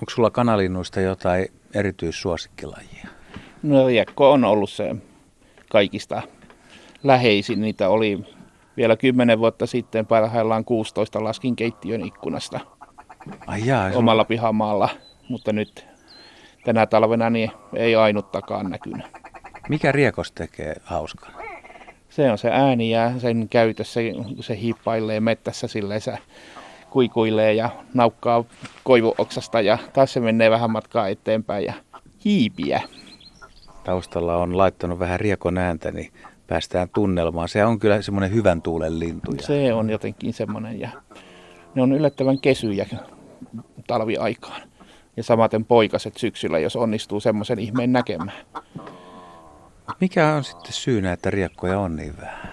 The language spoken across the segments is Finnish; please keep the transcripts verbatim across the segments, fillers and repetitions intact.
Onko sulla kanalinnuista jotain erityissuosikkilajia? No liekko on ollut se kaikista läheisin. Niitä oli vielä kymmenen vuotta sitten, parhaillaan kuusitoista laskin keittiön ikkunasta Ai jaa, omalla on... pihamaalla, mutta nyt tänä talvena niin ei ainuttakaan näkynyt. Mikä riekos tekee hauskan? Se on se ääni ja sen käytössä, kun se hiippailee mettässä silleen, se kuikuilee ja naukkaa koivuoksasta ja taas se menee vähän matkaa eteenpäin ja hiipiä. Taustalla on laittanut vähän riekon ääntä, niin päästään tunnelmaan. Se on kyllä semmoinen hyvän tuulen lintu. Se on jotenkin semmoinen ja ne on yllättävän kesyjä talviaikaan. Ja samaten poikaset syksyllä, jos onnistuu semmoisen ihmeen näkemään. Mikä on sitten syynä, että riekkoja on niin vähän?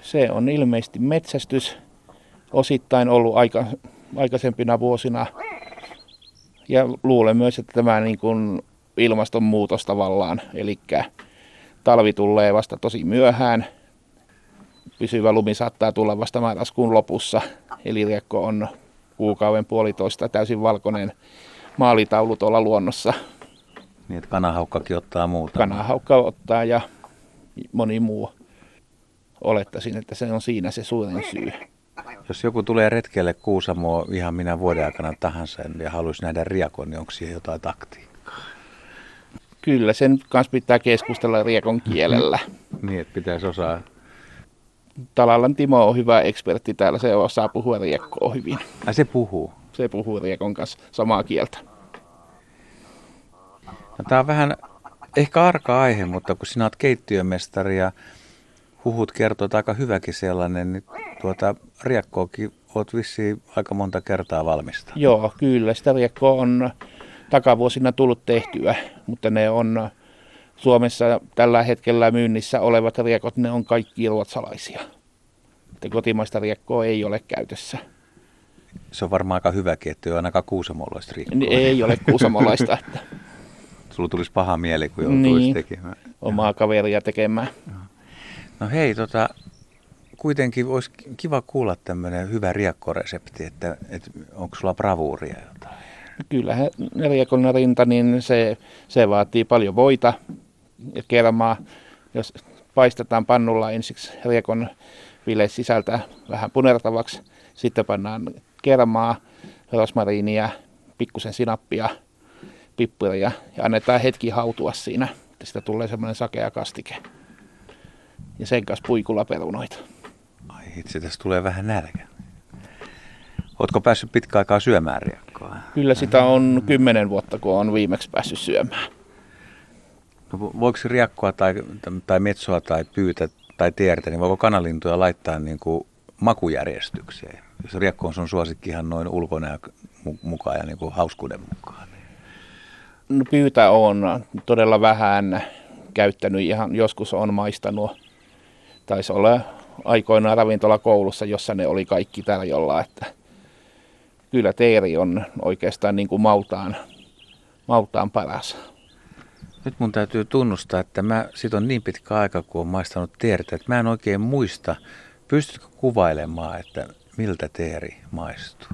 Se on ilmeisesti metsästys. Osittain ollut aika, aikaisempina vuosina. Ja luulen myös, että tämä niin kuin ilmastonmuutos tavallaan. Eli talvi tulee vasta tosi myöhään. Pysyvä lumi saattaa tulla vasta marraskuun lopussa. Eli riekko on kuukauden puolitoista täysin valkoinen maalitaulu tuolla luonnossa. Niin, että kanahaukkakin ottaa muuta. Kanahaukka ottaa ja moni muu. Olettaisin, että se on siinä se suurin syy. Jos joku tulee retkelle Kuusamoa ihan minä vuoden aikana tahansa ja haluaisi nähdä riekon, niin onko siihen jotain taktiikkaa? Kyllä, sen kanssa pitää keskustella riekon kielellä. Niin, että pitäisi osaa. Talalan Timo on hyvä ekspertti täällä, se osaa puhua riekkoa hyvin. Ai se puhuu? Se puhuu riekon kanssa samaa kieltä. No, tämä on vähän ehkä arka aihe, mutta kun sinä olet keittiömestari ja huhut kertoo, että aika hyväkin sellainen, niin tuota, riekkoakin olet vissiin aika monta kertaa valmista. Joo, kyllä. Sitä riekkoa on takavuosina tullut tehtyä, mutta ne on Suomessa tällä hetkellä myynnissä olevat riekot, ne on kaikki ruotsalaisia. Että kotimaista riekkoa ei ole käytössä. Se on varmaan aika hyväkin, että ei ole ainakaan kuusamolaista riekkoa. Niin, ei ole kuusamolaista. Sulla tulisi paha mieli, kun joutuisi niin, tekemään. Omaa kaveria tekemään. No hei, tota, kuitenkin olisi kiva kuulla tämmöinen hyvä riekkoresepti, että, että onko sulla bravuuria jotain? Kyllähän riekon rinta, niin se, se vaatii paljon voita ja kermaa. Jos paistetaan pannulla ensiksi riekon vile sisältä vähän punertavaksi, sitten pannaan kermaa, rosmariinia, pikkusen sinappia, pippuria ja annetaan hetki hautua siinä, että sitä tulee semmoinen sakea kastike. Ja sen kanssa puikulla perunoita. Ai itse, tässä tulee vähän nälkä. Ootko päässyt pitkä aikaa syömään riekkoa? Kyllä sitä on kymmenen vuotta, kun on viimeksi päässyt syömään. No, voiko riekkoa tai, tai metsoa tai pyytä tai teertä, niin voiko kanalintuja laittaa niin kuin makujärjestykseen? Jos riekko on sun suosikki ihan noin ulkonäön mukaan ja niin kuin hauskuuden mukaan. Niin. No, pyytä on todella vähän käyttänyt, ihan joskus on maistanut. Taisi olla aikoinaan ravintolakoulussa, jossa ne oli kaikki tarjolla, että kyllä teeri on oikeastaan niin kuin mautaan, mautaan paras. Nyt mun täytyy tunnustaa, että mä sit on niin pitkä aika, kun on maistanut teertä, että mä en oikein muista. Pystytkö kuvailemaan, että miltä teeri maistuu?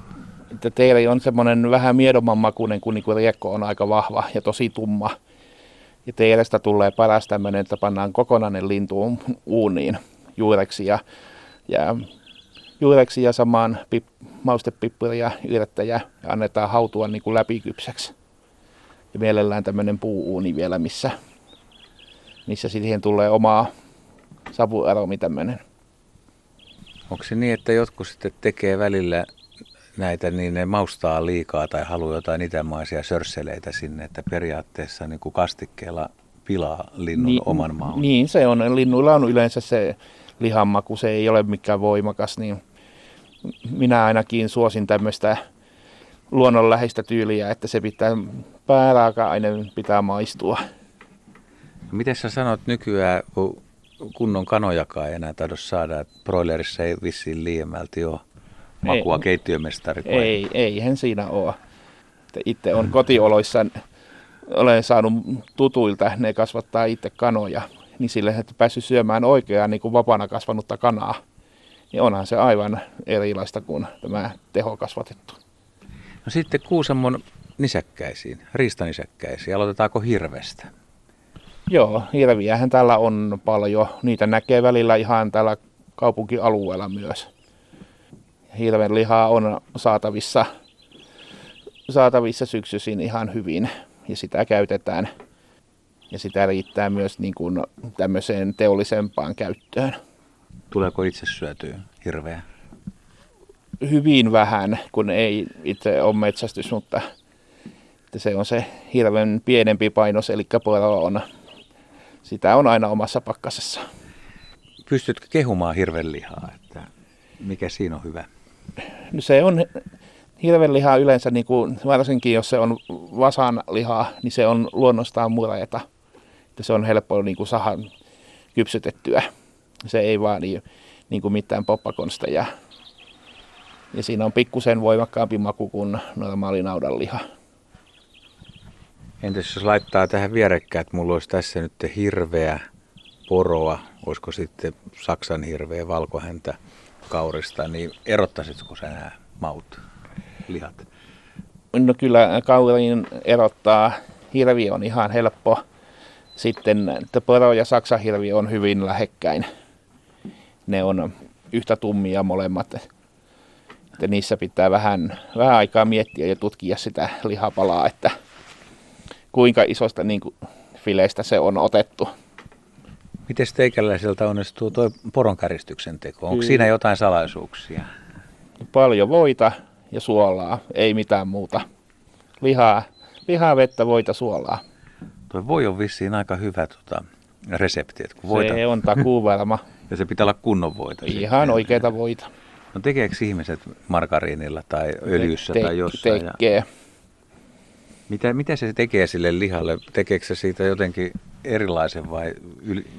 Että teeri on semmoinen vähän miedomman makuinen, kun niinku riekko on aika vahva ja tosi tumma. Ja teerestä tulee paras tämmöinen, että pannaan kokonainen lintu uuniin juureksi ja, ja, juureksi ja samaan pip, maustepippuria, yrttejä ja annetaan hautua niin kuin läpikypsäksi. Ja mielellään tämmöinen puuuuni vielä, missä, missä siihen tulee omaa savuaromi tämmöinen. Onko se niin, että jotkut sitten tekee välillä näitä, niin ne maustaa liikaa tai haluaa jotain itämaisia sörsseleitä sinne, että periaatteessa niin kuin kastikkeella pilaa linnun niin, oman maun. Niin, se on. Linnuilla on yleensä se lihanmaku, se ei ole mikään voimakas. Niin minä ainakin suosin tämmöistä luonnonläheistä tyyliä, että se pitää, pääraaka-aineen pitää maistua. Miten sä sanot nykyään, kun kunnon kanojakaan ei enää taida saada, että broilerissa ei vissiin liiemmälti ole makua keittiömestari? Ei, eihän siinä ole. Itse on kotioloissa, olen saanut tutuilta, ne kasvattaa itse kanoja, niin sille, että päässyt syömään oikeaan niin kuin vapaana kasvanutta kanaa, niin onhan se aivan erilaista kuin tämä teho kasvatettu. No sitten Kuusamon nisäkkäisiin, riistanisäkkäisiin. Aloitetaanko hirvestä? Joo, hirviähän täällä on paljon. Niitä näkee välillä ihan täällä kaupunkialueella myös. Hirven lihaa on saatavissa, saatavissa syksyisin ihan hyvin ja sitä käytetään. Ja sitä riittää myös niin kuin tämmöiseen teollisempaan käyttöön. Tuleeko itse syötyä hirveä? Hyvin vähän, kun ei itse ole metsästys, mutta se on se hirven pienempi painos, eli poro on. Sitä on aina omassa pakkasessa. Pystytkö kehumaan hirven lihaa, että mikä siinä on hyvä? No se on hirven lihaa yleensä, niin kuin, varsinkin jos se on vasan lihaa, niin se on luonnostaan mureta. Se on helppo niin kuin sahan kypsytettyä. Se ei vaan niin, niin kuin mitään poppakonsta ja, ja siinä on pikkusen voimakkaampi maku kuin normaali naudanliha. Entäs jos laittaa tähän vierekkäin, että mulla olisi tässä nyt hirveä poroa, olisiko sitten saksan hirveä valkohäntä kaurista, niin erottaisitko sä nämä maut, lihat? No kyllä kauriin erottaa. Hirvi on ihan helppo. Sitten että poro ja saksan hirvi on hyvin lähekkäin. Ne on yhtä tummia molemmat. Että niissä pitää vähän, vähän aikaa miettiä ja tutkia sitä lihapalaa, että kuinka isosta niin kuin, fileistä se on otettu. Miten teikäläiseltä onnistuu tuo poronkäristyksen teko? Onko siinä jotain salaisuuksia? Paljon voita ja suolaa, ei mitään muuta. Lihaa, lihaa vettä, voita, suolaa. Tuo voi on vissiin aika hyvä tota, resepti. Kun voita... Se on takuuvarma. Ja se pitää olla kunnon voita. Ihan oikeita voita. No tekeekö ihmiset margariinilla tai öljyssä Te- tai jossain? Tekee. Ja... Mitä, mitä se tekee sille lihalle? Tekeekö se siitä jotenkin erilaisen vai,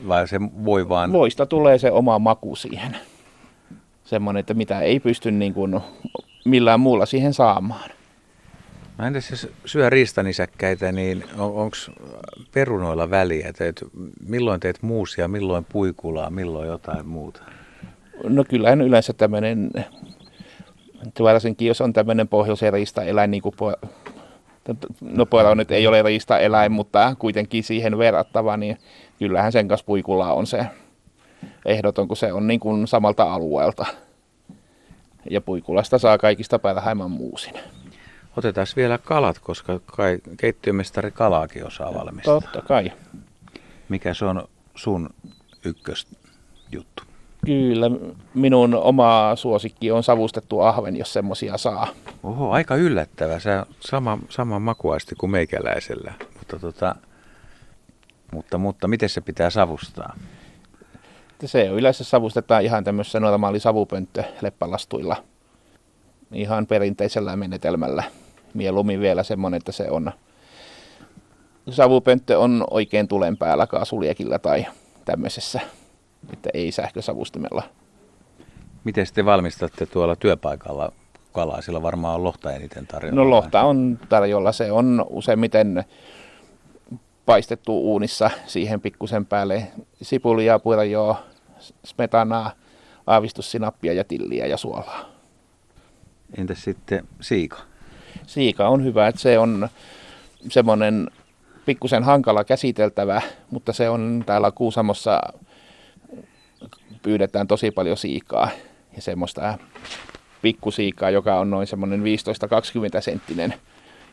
vai se voi vaan... Voista tulee se oma maku siihen. Semmoinen, että mitä ei pysty niin kuin millään muulla siihen saamaan. No entäs jos syö riistanisäkkäitä, niin on, onko perunoilla väliä? Teet, milloin teet muusia, milloin puikulaa, milloin jotain muuta? No kyllähän yleensä tämmöinen, varsinkin jos on tämmöinen pohjoisen riistaeläin niin kuin po- No poro nyt ei ole riistaeläin, mutta kuitenkin siihen verrattava, niin kyllähän sen kanssa puikulaa on se ehdoton, kun se on niin kuin samalta alueelta. Ja puikulasta saa kaikista parhaimman muusin. Otetaan vielä kalat, koska kai keittiömestari kalaakin osaa valmistaa. Totta kai. Mikä se on sun ykkösjuttu? Kyllä, minun oma suosikki on savustettu ahven, jos semmoisia saa. Oho, aika yllättävä. Se on sama, sama makuaisti kuin meikäläisellä. Mutta, tota, mutta, mutta miten se pitää savustaa? Se yleensä savustetaan ihan tämmöisessä normaali savupönttö leppalastuilla. Ihan perinteisellä menetelmällä. Mieluummin vielä semmoinen, että se on... Savupönttö on oikein tulen päällä kaasuliekillä tai tämmöisessä. Että ei sähkösavustimella. Miten te valmistatte tuolla työpaikalla kalaa? Sillä varmaan on lohta eniten tarjolla. No lohta on tarjolla. Se on useimmiten paistettu uunissa. Siihen pikkusen päälle sipulia, puurajoa, smetanaa, aavistussinappia ja tilliä ja suolaa. Entäs sitten siika? Siika on hyvä. Että se on semmoinen pikkusen hankala käsiteltävä, mutta se on täällä Kuusamossa... Pyydetään tosi paljon siikaa ja semmoista pikkusiikaa, joka on noin semmoinen viisitoista kaksikymmentä senttinen.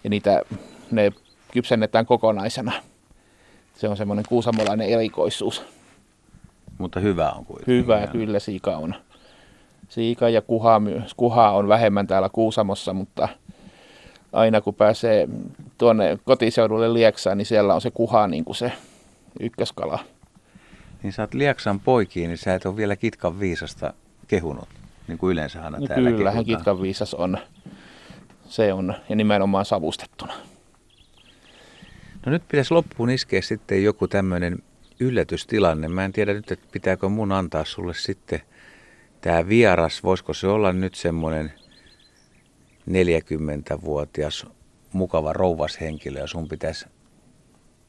Ja niitä, ne kypsennetään kokonaisena. Se on semmoinen kuusamolainen erikoisuus. Mutta hyvä on kuitenkin. Hyvä, kyllä siika on. Siika ja kuha, kuhaa on vähemmän täällä Kuusamossa, mutta aina kun pääsee tuonne kotiseudulle Lieksaan, niin siellä on se kuha niin kuin se ykköskala. Niin sä oot Lieksan poikiin, niin sä et ole vielä kitkan viisasta kehunut, niin kuin yleensä aina no täällä kyllähän kehutaan. Kitkan viisas on. Se on, ja nimenomaan savustettuna. No nyt pitäisi loppuun iskeä sitten joku tämmöinen yllätystilanne. Mä en tiedä nyt, että pitääkö mun antaa sulle sitten tää vieras. Voisiko se olla nyt semmoinen neljäkymmentävuotias mukava rouvashenkilö, ja sun pitäisi...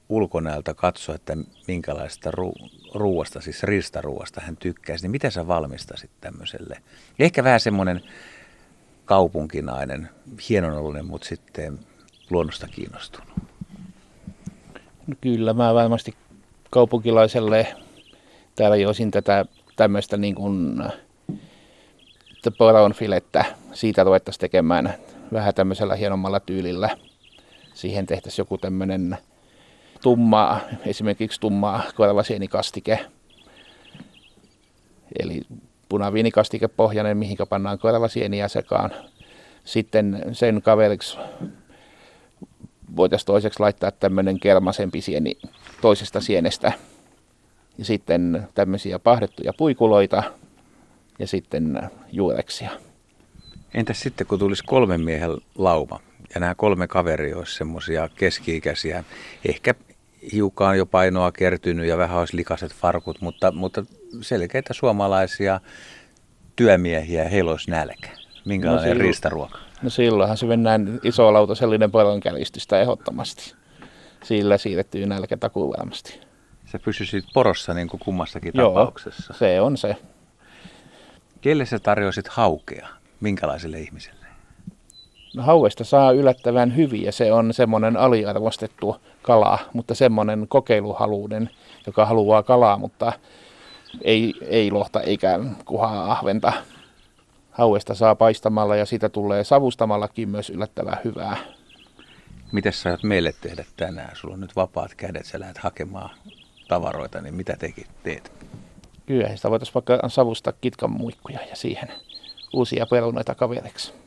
ulkonäöltä katsoa, että minkälaista ru- ruuasta, siis riistaruuasta hän tykkäisi, niin mitä sä valmistasit tämmöiselle? Ja ehkä vähän semmoinen kaupunkinainen, hienonoloinen, mutta sitten luonnosta kiinnostunut? No kyllä, mä varmasti kaupunkilaiselle tarjosin tätä tämmöistä niin kuin poronfilettä. Siitä ruvettaisiin tekemään vähän tämmöisellä hienommalla tyylillä. Siihen tehtäisiin joku tämmöinen tummaa, esimerkiksi tummaa korvasienikastike. Eli punaviinikastike pohjainen, mihinkä pannaan korvasieniä sekaan. Sitten sen kaveriksi voitaisiin toiseksi laittaa tämmöinen kermasempi sieni toisesta sienestä. Ja sitten tämmöisiä pahdettuja puikuloita ja sitten juureksia. Entäs sitten, kun tulisi kolmen miehen lauma ja nämä kolme kaveria olisi semmoisia keski-ikäisiä, ehkä hiukan jo painoa kertynyt ja vähän olisi likaiset farkut, mutta, mutta selkeitä suomalaisia työmiehiä, heillä olisi nälkä. Minkälainen no sillo- riistaruoka? No silloinhan se mennään iso lautasellinen poronkäristystä ehdottomasti. Sillä siirrettyy nälkä takuvarmasti. Sä pysyisit porossa niin kuin kummassakin Joo, tapauksessa. Se on se. Kelle sä tarjoisit haukea? Minkälaiselle ihmiselle? No, hauesta saa yllättävän hyviä. Se on semmoinen aliarvostettu kala, mutta semmoinen kokeiluhaluuden, joka haluaa kalaa, mutta ei, ei lohta eikä kuhaa ahventa. Hauesta saa paistamalla ja siitä tulee savustamallakin myös yllättävän hyvää. Mitäs sä oot meille tehdä tänään? Sulla on nyt vapaat kädet, sä lähdet hakemaan tavaroita, niin mitä tekin teet? Kyllä, sitä voitaisiin vaikka savustaa kitkan muikkuja ja siihen uusia perunoita kaveriksi.